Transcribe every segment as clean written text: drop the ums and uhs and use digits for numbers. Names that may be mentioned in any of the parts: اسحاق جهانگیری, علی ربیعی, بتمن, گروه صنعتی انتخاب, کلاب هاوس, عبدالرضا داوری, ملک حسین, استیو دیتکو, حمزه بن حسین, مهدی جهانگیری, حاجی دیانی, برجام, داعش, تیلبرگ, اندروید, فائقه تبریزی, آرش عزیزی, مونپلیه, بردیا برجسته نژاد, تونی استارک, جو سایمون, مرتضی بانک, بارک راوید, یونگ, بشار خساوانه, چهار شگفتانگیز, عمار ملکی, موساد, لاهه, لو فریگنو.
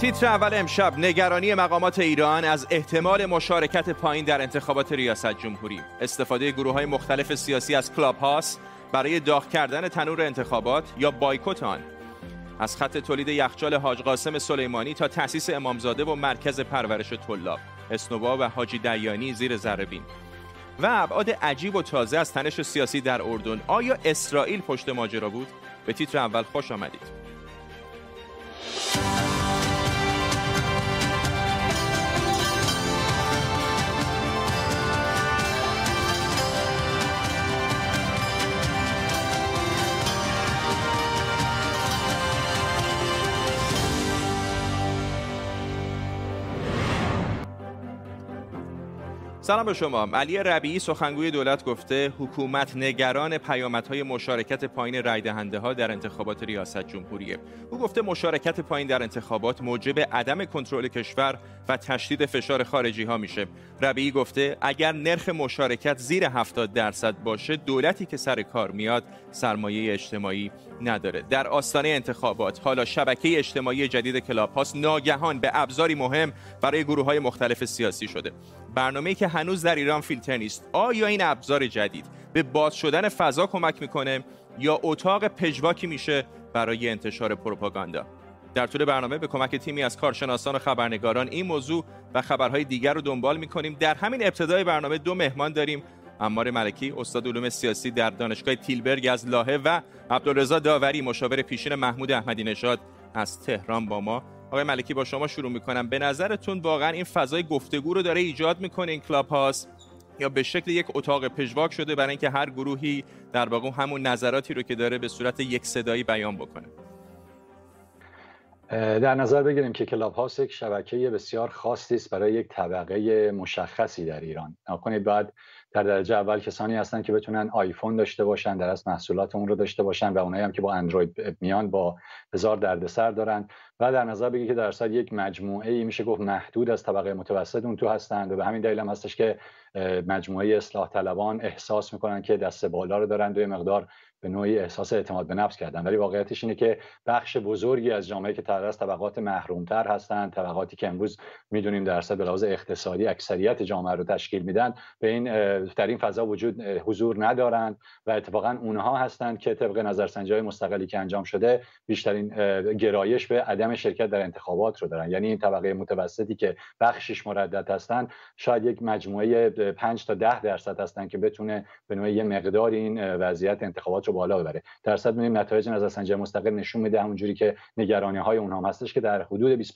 تیتر اول امشب: نگرانی مقامات ایران از احتمال مشارکت پایین در انتخابات ریاست جمهوری. استفاده گروه‌های مختلف سیاسی از کلاب هاوس برای داغ کردن تنور انتخابات یا بایکوت آن. از خط تولید یخچال حاج قاسم سلیمانی تا تأسیس امامزاده و مرکز پرورش طلاب، اسنوا و حاجی دیانی زیر ذره‌بین. و ابعاد عجیب و تازه از تنش سیاسی در اردن. آیا اسرائیل پشت ماجرا بود؟ به تیتر اول خوش آمدید. سلام به شما. علی ربیعی سخنگوی دولت گفته حکومت نگران پیامدهای مشارکت پایین رای‌دهنده‌ها در انتخابات ریاست جمهوریه. او گفته مشارکت پایین در انتخابات موجب عدم کنترل کشور و تشدید فشار خارجی‌ها میشه. ربیعی گفته اگر نرخ مشارکت زیر 70% باشه، دولتی که سر کار میاد سرمایه اجتماعی نداره. در آستانه انتخابات حالا شبکه اجتماعی جدید کلاب هاوس ناگهان به ابزاری مهم برای گروه‌های مختلف سیاسی شده. برنامه‌ای که هنوز در ایران فیلتر نیست. آیا این ابزار جدید به باز شدن فضا کمک میکنه یا اتاق پژواکی میشه برای انتشار پروپاگاندا؟ در طول برنامه به کمک تیمی از کارشناسان و خبرنگاران این موضوع و خبرهای دیگر رو دنبال میکنیم. در همین ابتدای برنامه دو مهمان داریم: عمار ملکی، استاد علوم سیاسی در دانشگاه تیلبرگ از لاهه، و عبدالرضا داوری، مشاور پیشین محمود احمدی نژاد از تهران با ما. آقای ملکی، با شما شروع میکنم. به نظرتون واقعا این فضای گفتگو رو داره ایجاد میکنه این کلاب هاوس، یا به شکل یک اتاق پژواک شده برای اینکه هر گروهی در واقع همون نظراتی رو که داره به صورت یک صدایی بیان بکنه؟ در نظر بگیریم که کلاب هاوس یک شبکه بسیار خاصی است برای یک طبقه مشخصی در ایران. نکنید بعد در درجه اول کسانی هستن که بتونن آیفون داشته باشن، در اصل محصولات اون رو داشته باشن، و اونایی هم که با اندروید میان با هزار دردسر دارن. و در نظر بگیرید که در اصل یک مجموعه ای میشه گفت محدود از طبقه متوسط اون تو هستند، و به همین دلیل هم هستش که مجموعه اصلاح طلبان احساس میکنن که دست بالا رو دارن، دو مقدار به نوعی احساس اعتماد به نفس کردن. ولی واقعیتش اینه که بخش بزرگی از جامعه که تعداد از طبقات محرومتر هستند، طبقاتی که امروز میدونیم در اصل به لحاظ اقتصادی اکثریت جامعه رو تشکیل میدن، به این در این فضا وجود حضور ندارند و اتفاقا اونها هستند که طبق نظرسنجی‌های مستقلی که انجام شده بیشترین گرایش به عدم شرکت در انتخابات رو دارن. یعنی این طبقه متوسطی که بخشش مردد هستند شاید یک مجموعه 5 تا 10% هستند که بتونه به نوعی یه مقدار این وضعیت انتخابات بالا ببره. درصد می‌بینیم نتایج نظرسنجی مستقل نشون میده همونجوری که نگرانی‌های اونها هستش که در حدود 25%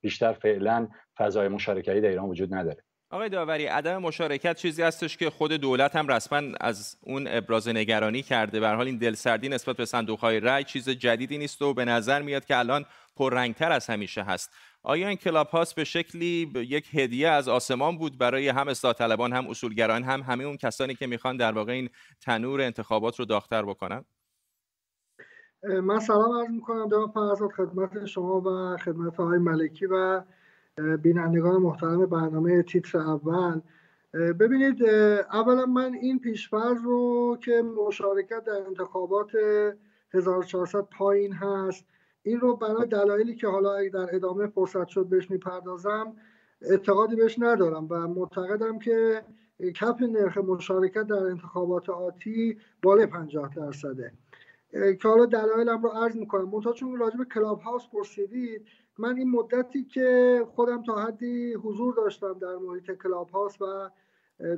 بیشتر فعلا فضای مشارکتی در ایران وجود نداره. آقای داوری، عدم مشارکت چیزی هستش که خود دولت هم رسما از اون ابراز نگرانی کرده. به هر حال این دلسردی نسبت به صندوق‌های رای چیز جدیدی نیست و به نظر میاد که الان پررنگ‌تر از همیشه هست. آیا این کلاب هاوس به شکلی یک هدیه از آسمان بود برای هم اصلاح طلبان، هم اصولگران، هم همه اون کسانی که میخوان در واقع این تنور انتخابات رو داغ‌تر بکنن؟ من سلام عرض میکنم جناب فرزاد خدمت شما و خدمت آقای ملکی و بینندگان محترم برنامه تیتر اول. ببینید، اولا من این پیش‌فرض رو که مشارکت در انتخابات 1400 پایین هست، این رو برای دلایلی که حالا در ادامه فرصت شد بهش میپردازم، اعتقادی بهش ندارم و معتقدم که کف نرخ مشارکت در انتخابات آتی بالای 50%ه که حالا دلایلم رو عرض میکنم. منتها چون راجع به کلاب هاوس پرسیدید، من این مدتی که خودم تا حدی حضور داشتم در محیط کلاب هاوس و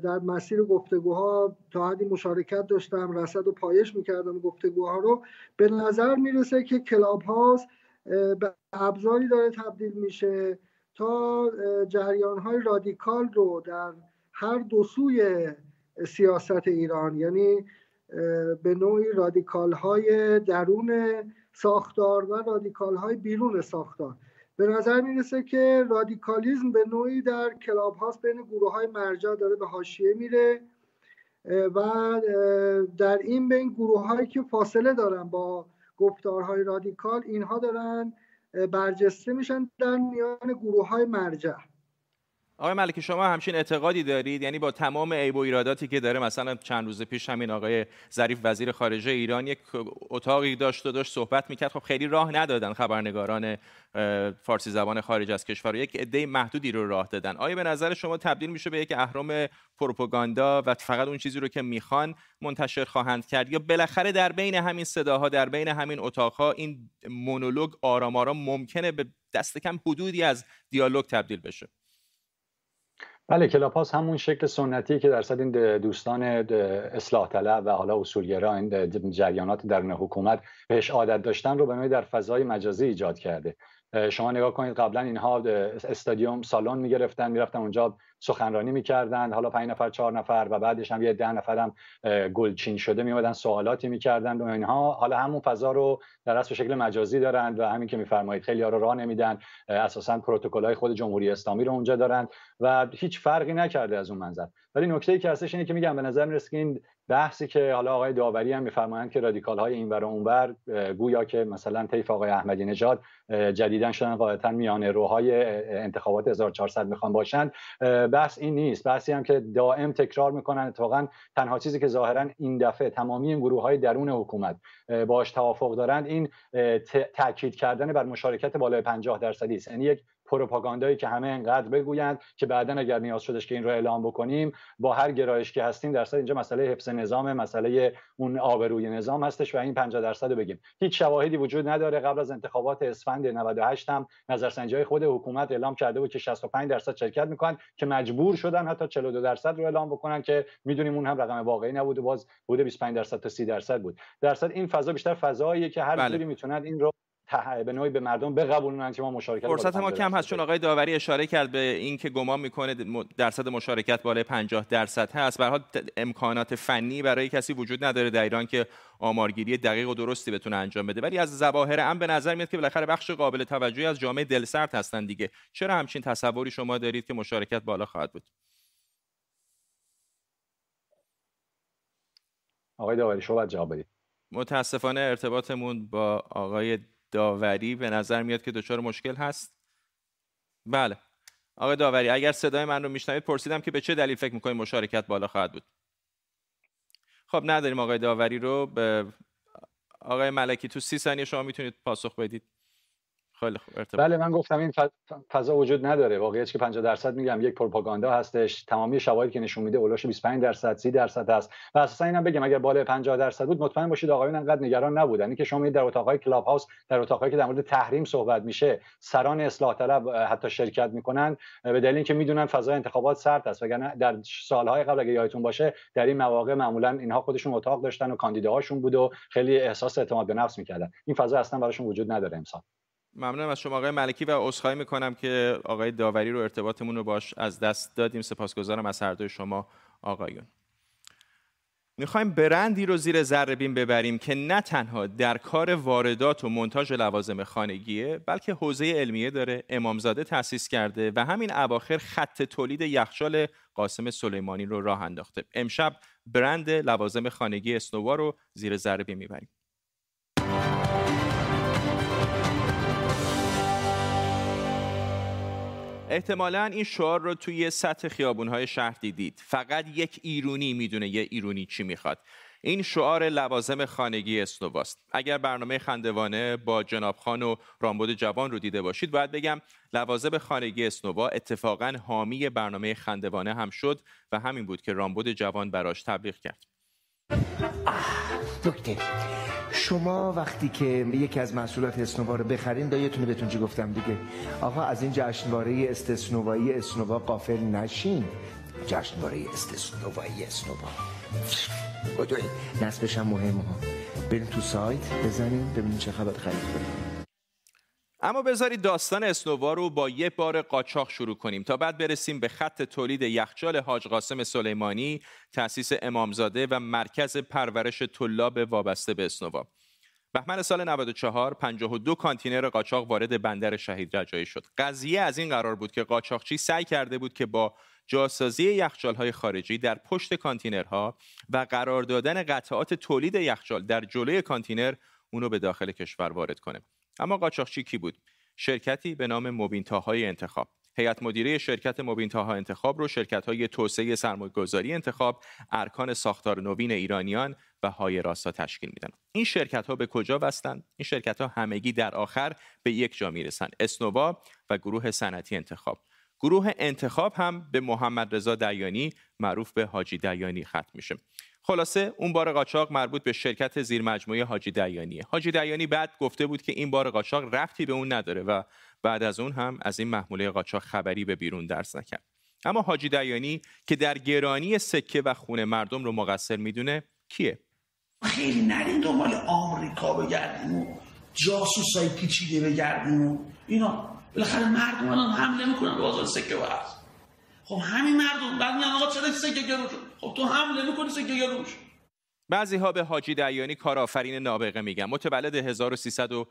در مسیر گفتگوها تا حدی مشارکت داشتم، رصد و پایش میکردم گفتگوها رو، به نظر میرسه که کلاب هاوس به ابزاری داره تبدیل میشه تا جریانهای رادیکال رو در هر دو سوی سیاست ایران، یعنی به نوعی رادیکال های درون ساختار و رادیکال های بیرون ساختار، به نظر میرسه که رادیکالیزم به نوعی در کلاب هاوس بین گروه های مرجع داره به حاشیه میره و در این بین گروه هایی که فاصله دارن با گفتارهای رادیکال، اینها دارن برجسته میشن در میان گروه های مرجع. آقای ملکی شما همچین اعتقادی دارید؟ یعنی با تمام عیب و ایراداتی که داره، مثلا چند روز پیش همین آقای ظریف وزیر خارجه ایران یک اتاقی داشت و داشت صحبت میکرد، خب خیلی راه ندادن خبرنگاران فارسی زبان خارج از کشور، یک عده محدودی رو راه دادن. آیا به نظر شما تبدیل میشه به یک اهرم پروپاگاندا و فقط اون چیزی رو که میخوان منتشر خواهند کرد، یا بالاخره در بین همین صداها، در بین همین اتاقها، این مونولوگ آرام آرام ممکنه به دست کم حدودی از دیالوگ تبدیل بشه؟ بله، کلاپاس همون شکل سنتی که درصد این دوستان اصلاح طلب و حالا اصولگرا، این جریانات درون حکومت بهش عادت داشتن رو به نوعی در فضای مجازی ایجاد کرده. شما نگاه کنید قبلا اینها استادیوم سالن میگرفتن، میرفتن اونجا سخنرانی میکردن، حالا 5 نفر 4 نفر و بعدش هم یه 10 نفر هم گلچین شده میومدن سوالاتی میکردن و اینها. حالا همون فضا رو در اصل شکل مجازی دارن و همین که میفرمایید خیلی ها رو راه نمیدن، اساسا پروتکل‌های خود جمهوری اسلامی رو اونجا دارن و هیچ فرقی نکرده از اون منظر. ولی نکته‌ای که هستش اینه که میگم به نظر میرسه این بحثی که حالا آقای داوری هم میفرمایند که رادیکال‌های اینور و اونور گویا که مثلا طیف آقای احمدی نژاد جدیداً شدن غالباً میانه روهای انتخابات 1400 میخوان باشند، بحث این نیست. بحثی هم که دائم تکرار میکنن، اتفاقا تنها چیزی که ظاهرا این دفعه تمامی این گروه های درون حکومت باش توافق دارند این تاکید کردن بر مشارکت بالای 50% است. یعنی یک پروپاگاندایی که همه انقدر بگویند که بعدا اگر نیاز شدش که این رو اعلام بکنیم با هر گرایش که هستیم، درصد اینجا مسئله حفظ نظام، مسئله اون آبروی نظام هستش و این 50% رو بگیم. هیچ شواهدی وجود نداره. قبل از انتخابات اسفند 98 هم نظرسنجی‌های خود حکومت اعلام کرده بود که 65% شرکت میکنن که مجبور شدن حتی 42% رو اعلام بکنن که میدونیم اون هم رقم واقعی نبود و باز بوده 25% تا 30% بود. درصد این فضا بیشتر فضاییه که هر جوری میتونن این رو به نوعی به مردم بقبولونن که ما مشارکت فرصت ما کم هست. چون آقای داوری اشاره کرد به اینکه گمان میکنه درصد مشارکت بالای 50% هست، به هر حال امکانات فنی برای کسی وجود نداره در ایران که آمارگیری دقیق و درستی بتونه انجام بده، ولی از ظواهر هم به نظر میاد که بالاخره بخش قابل توجهی از جامعه دلسرد هستن دیگه. چرا همچین تصوری شما دارید که مشارکت بالا خواهد بود؟ آقای داوری شما باید جواب بدید. متاسفانه ارتباطمون با آقای داوری به نظر میاد که دچار مشکل هست. بله آقای داوری اگر صدای من رو میشنوید، پرسیدم که به چه دلیل فکر میکنید مشارکت بالا خواهد بود. خب نداریم آقای داوری رو. آقای ملکی تو 30 ثانیه شما میتونید پاسخ بدید. بله من گفتم این فضا وجود نداره. واقعیتش که 50% میگم یک پروپاگاندا هستش. تمامی شواهدی که نشون میده اولش 25% 30% هست و اساسا اینم بگم اگر بالای 50% بود مطمئن باشید آقایون انقدر نگران نبودن. اینکه شما در اتاق‌های کلاب هاوس، در اتاق‌هایی که در مورد تحریم صحبت میشه، سران اصلاح طلب حتی شرکت میکنن به دلیل اینکه میدونن فضای انتخابات سرد است. وگرنه در سالهای قبل اگه یادتون باشه در این مواقع معمولا اینها خودشون اتاق داشتن و کاندیداهاشون بود و خیلی احساس اعتماد به نفس میکردن. این فضا اصلا براشون وجود نداره امسال. ممنونم از شما آقای ملکی و عذرخواهی میکنم که آقای داوری رو ارتباطمون رو باش از دست دادیم. سپاسگزارم از هر دوی شما آقایون. میخوایم برندی رو زیر ذره بین ببریم که نه تنها در کار واردات و مونتاژ لوازم خانگیه، بلکه حوزه علمیه داره، امامزاده تأسیس کرده و همین اواخر خط تولید یخچال قاسم سلیمانی رو راه انداخته. امشب برند لوازم خانگی اسنوا رو زیر ذره بین میبریم. احتمالاً این شعار رو توی سطح خیابون‌های شهر دیدید. فقط یک ایرونی میدونه یه ایرونی چی میخواد. این شعار لوازم خانگی اسنواست. اگر برنامه خندوانه با جناب خان و رامبد جوان رو دیده باشید، باید بگم لوازم خانگی اسنوا اتفاقاً حامی برنامه خندوانه هم شد و همین بود که رامبد جوان براش تبلیغ کرد. دکتر شما وقتی که یکی از محصولات اسنوا رو بخرین دایتونه بهتون چی گفتم دیگه؟ آقا از این جشنواره استثنایی اسنوا غافل نشین. جشنواره استثنایی اسنوا بدون نصبش هم مهمه ها. بریم تو سایت بزنیم ببینیم چه خبر خرید کنیم. اما بذارید داستان اسنوا رو با یه بار قاچاق شروع کنیم تا بعد برسیم به خط تولید یخچال حاج قاسم سلیمانی، تأسیس امامزاده و مرکز پرورش طلاب وابسته به اسنوا. بهمن سال 94 52 کانتینر قاچاق وارد بندر شهید رجایی شد. قضیه از این قرار بود که قاچاقچی سعی کرده بود که با جاسازی یخچال‌های خارجی در پشت کانتینرها و قرار دادن قطعات تولید یخچال در جلوی کانتینر اونو به داخل کشور وارد کنه. اما قاچاقچی کی بود؟ شرکتی به نام موبینتاهای انتخاب. هیئت مدیره شرکت موبینتاها انتخاب رو شرکت‌های توسعه سرمایه‌گذاری انتخاب، ارکان ساختار نوین ایرانیان و های راستا تشکیل میدن. این شرکت‌ها به کجا وصلند؟ این شرکت‌ها همگی در آخر به یک جا میرسن، اسنوا و گروه صنعتی انتخاب. گروه انتخاب هم به محمد رضا دیانی معروف به حاجی دیانی ختم میشه. خلاصه اون بار قاچاق مربوط به شرکت زیرمجموعه حاجی دیانیه. حاجی دیانی بعد گفته بود که این بار قاچاق ربطی به اون نداره و بعد از اون هم از این محموله قاچاق خبری به بیرون درز نکرد. اما حاجی دیانی که در گرانی سکه و خون مردم رو مقصر میدونه کیه؟ خیلی نرین دنبال آمریکا بگردیم، جاسوسای پیچیده بگردیم. اینا بالاخره مردم الان حمله میکنن به بازار سکه و ارز. خب همین مردم بعد میگن آقا چرا سکه گرون شد؟ خب تو حمله میکنی سکه گرون شد. بعضی‌ها به حاجی دیانی کارآفرین نابغه میگن. متولد 1354،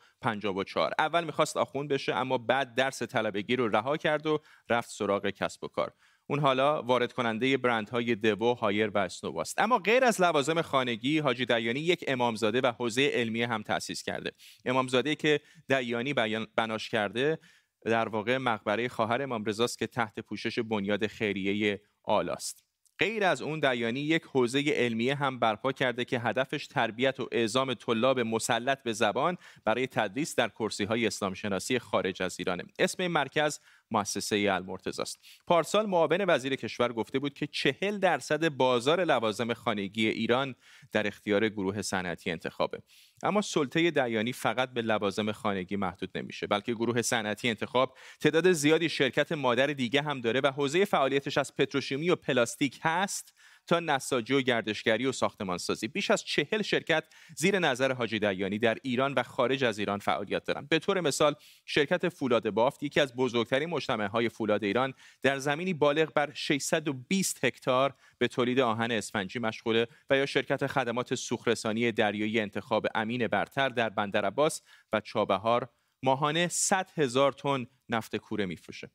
اول میخواست آخوند بشه اما بعد درس طلبگی رو رها کرد و رفت سراغ کسب و کار. اون حالا وارد کننده برندهای دوو، هایر و اسنواست. اما غیر از لوازم خانگی، حاجی دیانی یک امامزاده و حوزه علمی هم تأسیس کرده. امامزاده که دیانی بناش کرده در واقع مقبره خواهر امام رضاست که تحت پوشش بنیاد خیریه آلاست. غیر از اون دیانی یک حوزه علمیه هم برپا کرده که هدفش تربیت و اعزام طلاب مسلط به زبان برای تدریس در کورس‌های اسلام شناسی خارج از ایرانه. اسم این مرکز مؤسسه المرتضی است. پارسال معاون وزیر کشور گفته بود که 40% بازار لوازم خانگی ایران در اختیار گروه صنعتی انتخابه. اما سلطه دیانی فقط به لوازم خانگی محدود نمیشه، بلکه گروه صنعتی انتخاب تعداد زیادی شرکت مادر دیگه هم داره و حوزه فعالیتش از پتروشیمی و پلاستیک هست تا نساجی و گردشگری و ساختمانسازی. بیش از 40 شرکت زیر نظر حاجی دیانی در ایران و خارج از ایران فعالیت دارند. به طور مثال شرکت فولاد بافت، یکی از بزرگترین مجتمع‌های فولاد ایران، در زمینی بالغ بر 620 هکتار به تولید آهن اسفنجی مشغوله. و یا شرکت خدمات سوخت‌رسانی دریایی انتخاب امین برتر در بندرعباس و چابهار ماهانه 100 هزار تن نفت کوره می‌فروشه.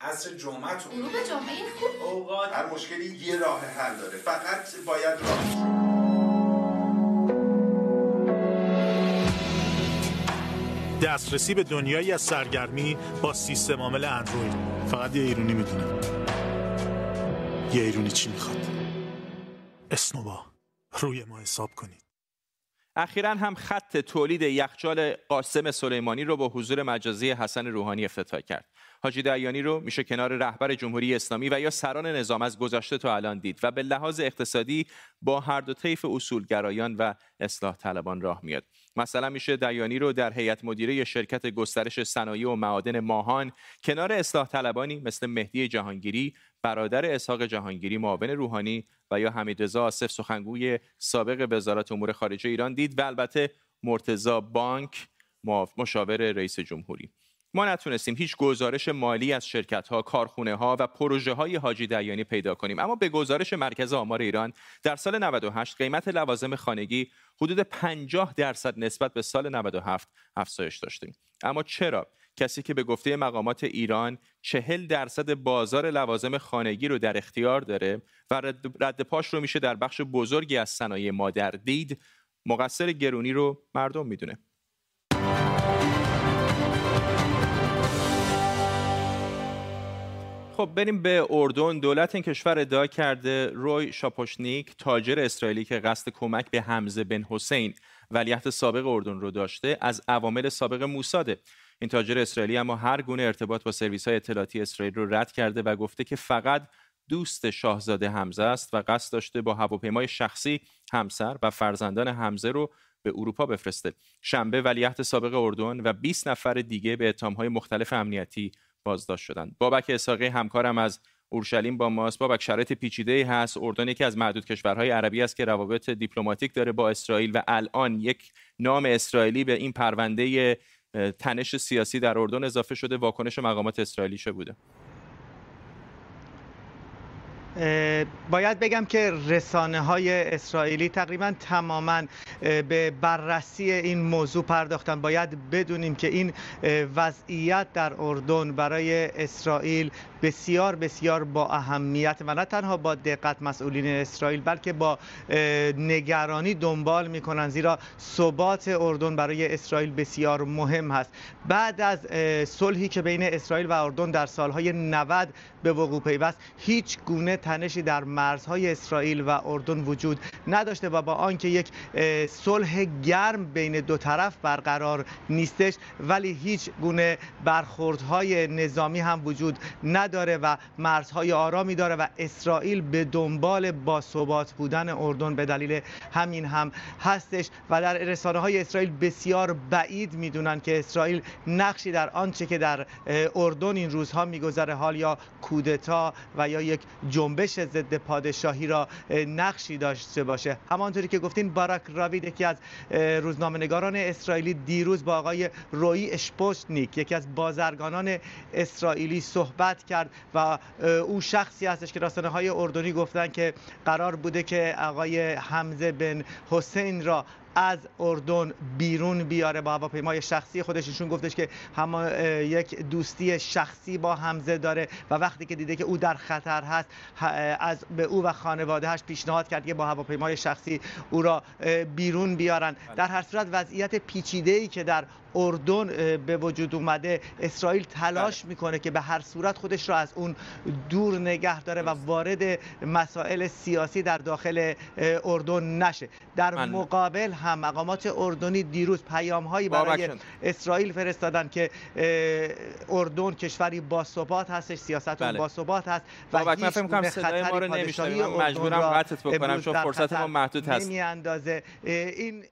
عصر جمعتون غروب جمعه خوب اوقات هر مشکلی یه راه حل داره، فقط باید راهش دسترسی به دنیایی از سرگرمی با سیستم عامل اندروید فقط یه ایرانی میدونه. یه ایرانی چی میخواد؟ اسنوا، روی ما حساب کنید. اخیراً هم خط تولید یخچال قاسم سلیمانی رو با حضور مجازی حسن روحانی افتتاح کرد. حاجی دیانی رو میشه کنار رهبر جمهوری اسلامی و یا سران نظام از گذشته تا الان دید و به لحاظ اقتصادی با هر دو طیف اصولگرایان و اصلاح طلبان راه میاد. مثلا میشه دیانی رو در هیئت مدیره شرکت گسترش صنایع و معادن ماهان کنار اصلاح طلبانی مثل مهدی جهانگیری، برادر اسحاق جهانگیری معاون روحانی و یا حمیدرضا اسف سخنگوی سابق وزارت امور خارجه ایران دید و البته مرتضی بانک مشاور رئیس جمهوری. ما نتونستیم هیچ گزارش مالی از شرکت‌ها، کارخونه‌ها و پروژه‌های حاجی دیانی پیدا کنیم، اما به گزارش مرکز آمار ایران در سال 98 قیمت لوازم خانگی حدود 50% نسبت به سال 97 افزایش داشتیم. اما چرا کسی که به گفته مقامات ایران 40% بازار لوازم خانگی رو در اختیار داره و رد پاش رو میشه در بخش بزرگی از صنایع مادر دید، مقصر گرونی رو مردم میدونه؟ خب بریم به اردن. دولت این کشور ادعا کرده روی شاپوشنیک، تاجر اسرائیلی که قصد کمک به حمزه بن حسین ولیعهد سابق اردن رو داشته، از عوامل سابق موساده. این تاجر اسرائیلی اما هر گونه ارتباط با سرویس‌های اطلاعاتی اسرائیل رو رد کرده و گفته که فقط دوست شاهزاده حمزه است و قصد داشته با هواپیمای شخصی همسر و فرزندان حمزه رو به اروپا بفرسته. شنبه ولیعهد سابق اردن و 20 نفر دیگه به اتهام‌های مختلف امنیتی بازداشت شدند. بابک اسحاقی همکارم از اورشلیم با ماست. بابک، شرایط پیچیده‌ای هست. اردن یکی از معدود کشورهای عربی است که روابط دیپلماتیک داره با اسرائیل و الان یک نام اسرائیلی به این پرونده تنش سیاسی در اردن اضافه شده. واکنش مقامات اسرائیلی چه بوده؟ باید بگم که رسانه‌های اسرائیلی تقریبا تماما به بررسی این موضوع پرداختن. باید بدونیم که این وضعیت در اردن برای اسرائیل بسیار بسیار با اهمیت و نه تنها با دقت مسئولین اسرائیل بلکه با نگرانی دنبال می‌کنند، زیرا ثبات اردن برای اسرائیل بسیار مهم هست. بعد از صلحی که بین اسرائیل و اردن در سالهای 90 به وقوع پیوست، هیچ گونه تنشی در مرزهای اسرائیل و اردن وجود نداشته و با آنکه یک صلح گرم بین دو طرف برقرار نیستش، ولی هیچ گونه برخوردهای نظامی هم وجود نداره و مرزهای آرامی داره و اسرائیل به دنبال با ثبات بودن اردن به دلیل همین هم هستش. و در رسانه‌های اسرائیل بسیار بعید میدونن که اسرائیل نقشی در آنچه که در اردن این روزها میگذره، حال یا کودتا و یا یک جنبش ضد پادشاهی، را نقشی داشته باشه. همانطوری که گفتین، بارک راوید یکی از روزنامه‌نگاران اسرائیلی دیروز با آقای روی شاپوشنیک یکی از بازرگانان اسرائیلی صحبت کرد و او شخصی هستش که رسانه‌های اردنی گفتن که قرار بوده که آقای حمزه بن حسین را از اردن بیرون بیاره با هواپیمای شخصی خودش. ایشون گفتش که یک دوستی شخصی با حمزه داره و وقتی که دیده که او در خطر هست به او و خانوادهش پیشنهاد کرد که با هواپیمای شخصی او را بیرون بیارن. در هر صورت وضعیت پیچیده‌ای که در اردن به وجود اومده، اسرائیل تلاش میکنه که به هر صورت خودش را از اون دور نگه داره و وارد مسائل سیاسی در داخل اردن نشه. در مقابل هم مقامات اردنی دیروز پیام‌هایی برای اسرائیل فرستادن که اردن کشوری باثبات هستش، سیاست باثبات هست و من فکر می‌کنم صدای ما رو نمی‌شنوید، مجبورم قطعت بکنم چون فرصت ما محدود هست. این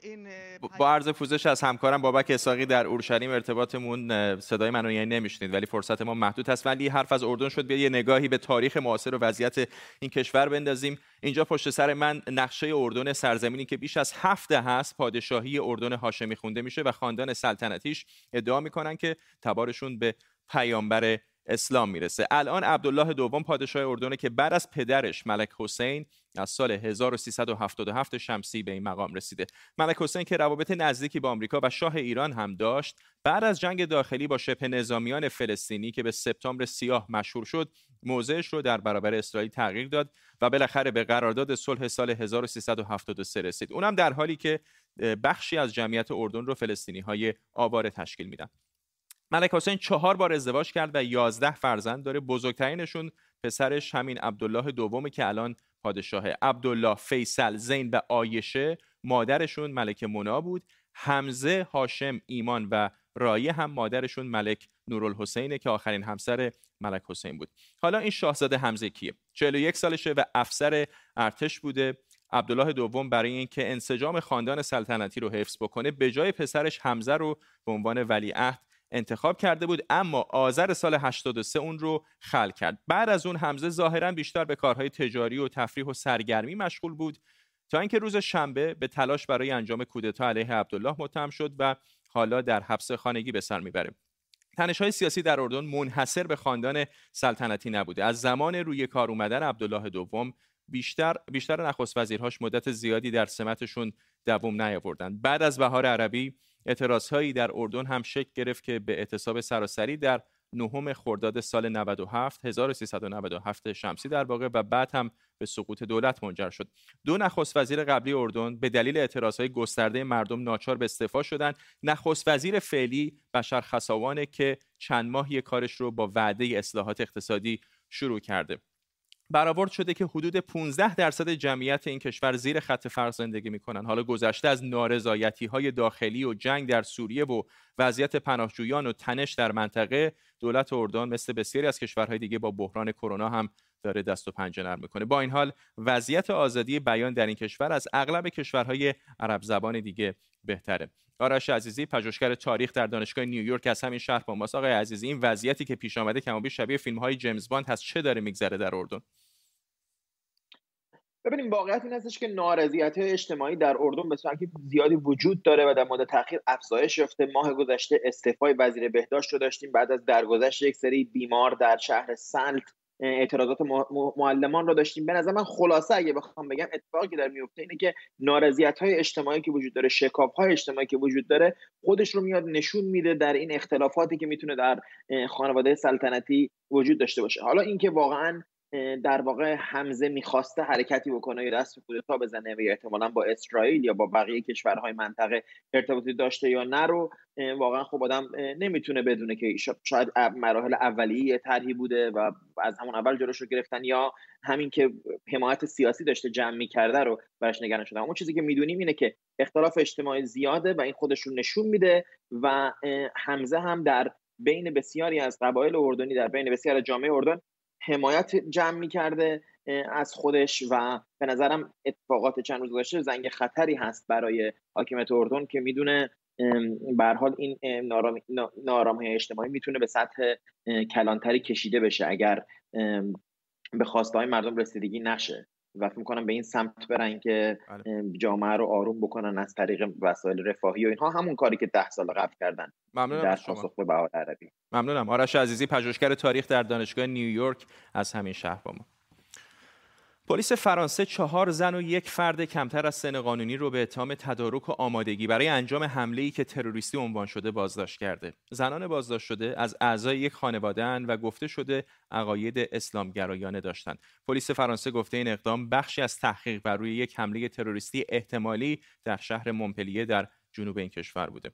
با عرض پوزش از همکارم بابک اسحاقی در اورشلیم ارتباطمون، صدای منو یعنی نمی‌شنید ولی فرصت ما محدود هست. ولی حرف از اردن شد، بیا یه نگاهی به تاریخ معاصر و وضعیت این کشور بندازیم. اینجا پشت سر من نقشه اردن، سرزمینی که بیش از 7 هست پادشاهی اردن هاشمی خونده میشه و خاندان سلطنتیش ادعا میکنن که تبارشون به پیامبر اسلام میرسه. الان عبدالله دوم پادشاه اردن که بعد از پدرش ملک حسین از سال 1377 شمسی به این مقام رسیده. ملک حسین که روابط نزدیکی با آمریکا و شاه ایران هم داشت، بعد از جنگ داخلی با شبه نظامیان فلسطینی که به سپتامبر سیاه مشهور شد، موضعش رو در برابر اسرائیل تغییر داد و بالاخره به قرارداد صلح سال 1373 رسید. اونم در حالی که بخشی از جمعیت اردن رو فلسطینی‌های آواره تشکیل میدن. ملک حسین 4 بار ازدواج کرد و 11 فرزند داره. بزرگترینشون پسرش همین عبدالله دومه که الان پادشاه. عبدالله، فیصل، زین و عایشه مادرشون ملک منا بود. حمزه، هاشم، ایمان و رایه هم مادرشون ملک نورالحسینه که آخرین همسر ملک حسین بود. حالا این شاهزاده حمزه کیه؟ 41 سالشه و افسر ارتش بوده. عبدالله دوم برای اینکه انسجام خاندان سلطنتی رو حفظ بکنه، به جای پسرش حمزه رو به عنوان ولیعهد انتخاب کرده بود، اما آذر سال 83 اون رو خلع کرد. بعد از اون حمزه ظاهراً بیشتر به کارهای تجاری و تفریح و سرگرمی مشغول بود تا اینکه روز شنبه به تلاش برای انجام کودتا علیه عبدالله متهم شد و حالا در حبس خانگی به سر میبره. تنش‌های سیاسی در اردن منحصر به خاندان سلطنتی نبوده. از زمان روی کار اومدن عبدالله دوم بیشتر نخست وزیرهاش مدت زیادی در سمتشون دوام نیاوردن. بعد از بهار عربی اعتراضهایی در اردن هم شکل گرفت که به اعتصاب سراسری در 9 خرداد سال 97 1397 شمسی در واقع و بعد هم به سقوط دولت منجر شد. 2 نخست وزیر قبلی اردن به دلیل اعتراضهای گسترده مردم ناچار به استعفا شدند. نخست وزیر فعلی بشار خساوانه که چند ماهی کارش رو با وعده اصلاحات اقتصادی شروع کرده. برآورد شده که حدود 15% جمعیت این کشور زیر خط فقر زندگی می‌کنند. حالا گذشته از نارضایتی‌های داخلی و جنگ در سوریه و وضعیت پناهجویان و تنش در منطقه، دولت اردن مثل بسیاری از کشورهای دیگه با بحران کرونا هم داره دست و پنجه نرم می‌کنه. با این حال وضعیت آزادی بیان در این کشور از اغلب کشورهای عرب زبان دیگه بهتره. آرش عزیزی پژوهشگر تاریخ در دانشگاه نیویورک از همین شهر با ماست. آقای عزیزی، این وضعیتی که پیش آمده کمابیش شبیه فیلم‌های جیمز باند هست، چه داره میگذره در اردن؟ ببینیم، واقعیت این هستش که نارضایتی‌های اجتماعی در اردن به صورت زیادی وجود داره و در مدت اخیر افزایش یافته. ماه گذشته استعفای وزیر بهداشت رو داشتیم بعد از درگذشت یک سری بیمار در شهر سلت اعتراضات معلمان را داشتیم. به نظر من خلاصه اگه بخوام بگم اتفاقی که در میفته اینه که نارضایتی‌های اجتماعی که وجود داره، شکاف‌های اجتماعی که وجود داره، خودش رو میاد نشون میده در این اختلافاتی که میتونه در خانواده سلطنتی وجود داشته باشه. حالا اینکه واقعاً در واقع حمزه میخواسته حرکتی بکنه یا دست به کودتا بزنه و یا احتمالاً با اسرائیل یا با بقیه کشورهای منطقه ارتباطی داشته یا نه رو واقعا خب آدم نمیتونه بدونه که شاید مراحل اولیه طرحی بوده و از همون اول جلوش رو گرفتن یا همین که حمایت سیاسی داشته جمع می‌کرده رو براش نگران شدن. اون چیزی که میدونیم اینه که اختلاف اجتماعی زیاده و این خودش رو نشون میده و حمزه هم در بین بسیاری از قبایل اردنی، در بین بسیاری از جامعه اردن حمایت جمع می‌کرده از خودش و به نظرم اتفاقات چند روز گذشته زنگ خطری هست برای حاکمیت اردن که میدونه به هر حال این ناآرامی اجتماعی میتونه به سطح کلانتری کشیده بشه اگر به خواسته‌های مردم رسیدگی نشه و فکر می‌کنم به این سمت برن که جامعه رو آروم بکنن از طریق وسایل رفاهی و اینها، همون کاری که 10 سال قبل کردن. ممنونم شما. ممنونم. آرش عزیزی پژوهشگر تاریخ در دانشگاه نیویورک از همین شهر با ما. پلیس فرانسه 4 زن و 1 فرد کمتر از سن قانونی رو به اتهام تدارک و آمادگی برای انجام حمله‌ای که تروریستی عنوان شده بازداشت کرده. زنان بازداشت شده از اعضای یک خانواده‌اند و گفته شده عقاید اسلامگرایانه داشتند. پلیس فرانسه گفته این اقدام بخشی از تحقیق بر روی یک حمله تروریستی احتمالی در شهر مونپلیه در جنوب این کشور بوده.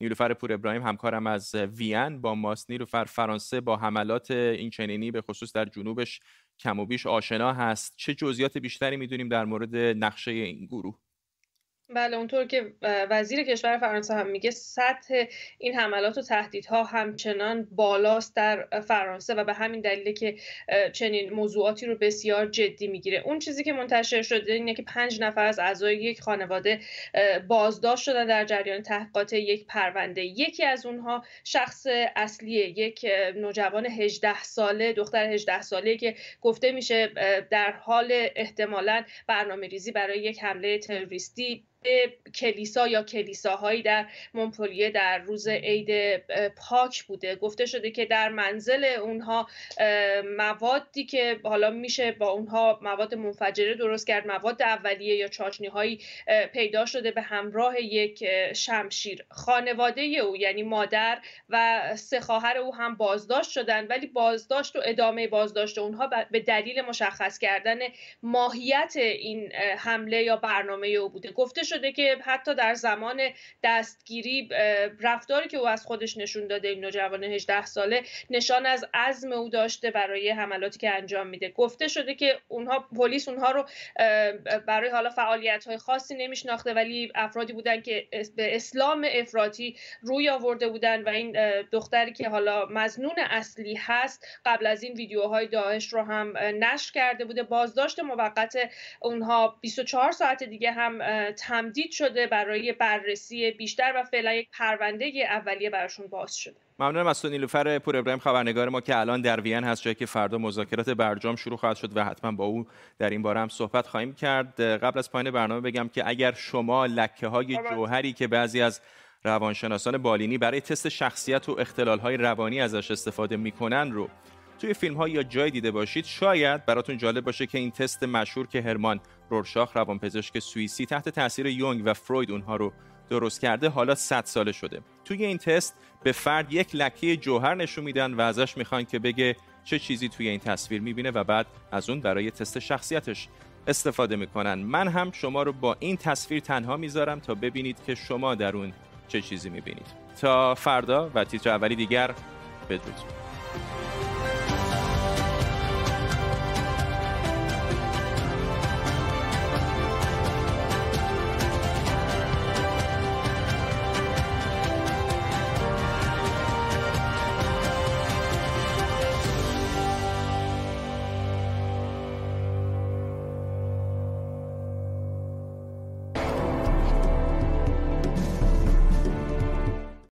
نیلوفر پور ابراهیم همکارم از وین با ماست. نیلوفر، فرانسه با حملات این چنینی به خصوص در جنوبش کم و بیش آشنا هست. چه جزئیات بیشتری می‌دونیم در مورد نقشه این گروه؟ بله، اونطور که وزیر کشور فرانسه هم میگه سطح این حملات و تهدیدها همچنان بالاست در فرانسه و به همین دلیله که چنین موضوعاتی رو بسیار جدی میگیره. اون چیزی که منتشر شده اینه که 5 نفر از اعضای یک خانواده بازداشت شدن در جریان تحقیقات یک پرونده. یکی از اونها شخص اصلیه، یک نوجوان 18 ساله، دختر 18 ساله‌ای که گفته میشه در حال احتمالاً برنامه‌ریزی برای یک حمله تروریستی کلیسا یا کلیساهایی در مونپلیه در روز عید پاک بوده. گفته شده که در منزل اونها موادی که حالا میشه با اونها مواد منفجره درست کرد، مواد اولیه یا چاشنی‌هایی پیدا شده به همراه یک شمشیر. خانواده او یعنی مادر و 3 خواهر او هم بازداشت شدن، ولی بازداشت و ادامه بازداشت اونها به دلیل مشخص کردن ماهیت این حمله یا برنامه او بوده. گفته شده که حتی در زمان دستگیری رفتاری که او از خودش نشون داده، این نوجوان 18 ساله، نشان از عزم او داشته برای حملاتی که انجام میده. گفته شده که پلیس اونها رو برای حالا فعالیت‌های خاصی نمیشناخته، ولی افرادی بودن که به اسلام افراطی روی آورده بودن و این دختری که حالا مظنون اصلی هست قبل از این ویدیوهای داعش رو هم نشر کرده بوده. بازداشت موقت اونها 24 ساعت دیگه هم تمدید شده برای بررسی بیشتر و فعلا یک پرونده اولیه براشون باز شده. ممنونم از نیلوفر پور ابراهیم، خبرنگار ما که الان در وین هست، جایی که فردا مذاکرات برجام شروع خواهد شد و حتما با او در این باره هم صحبت خواهیم کرد. قبل از پایان برنامه بگم که اگر شما لکه‌های جوهری که بعضی از روانشناسان بالینی برای تست شخصیت و اختلال‌های روانی ازش استفاده می‌کنن رو توی فیلم‌ها یا جای دیده باشید، شاید براتون جالب باشه که این تست مشهور که هرمان رورشاخ روانپزشک سوئیسی تحت تاثیر یونگ و فروید اونها رو درست کرده، حالا 100 ساله شده. توی این تست به فرد یک لکه جوهر نشون میدن و ازش میخوان که بگه چه چیزی توی این تصویر میبینه و بعد از اون برای تست شخصیتش استفاده میکنن. من هم شما رو با این تصویر تنها میذارم تا ببینید که شما در اون چه چیزی میبینید. تا فردا و تیتر اولی دیگر، بدرود.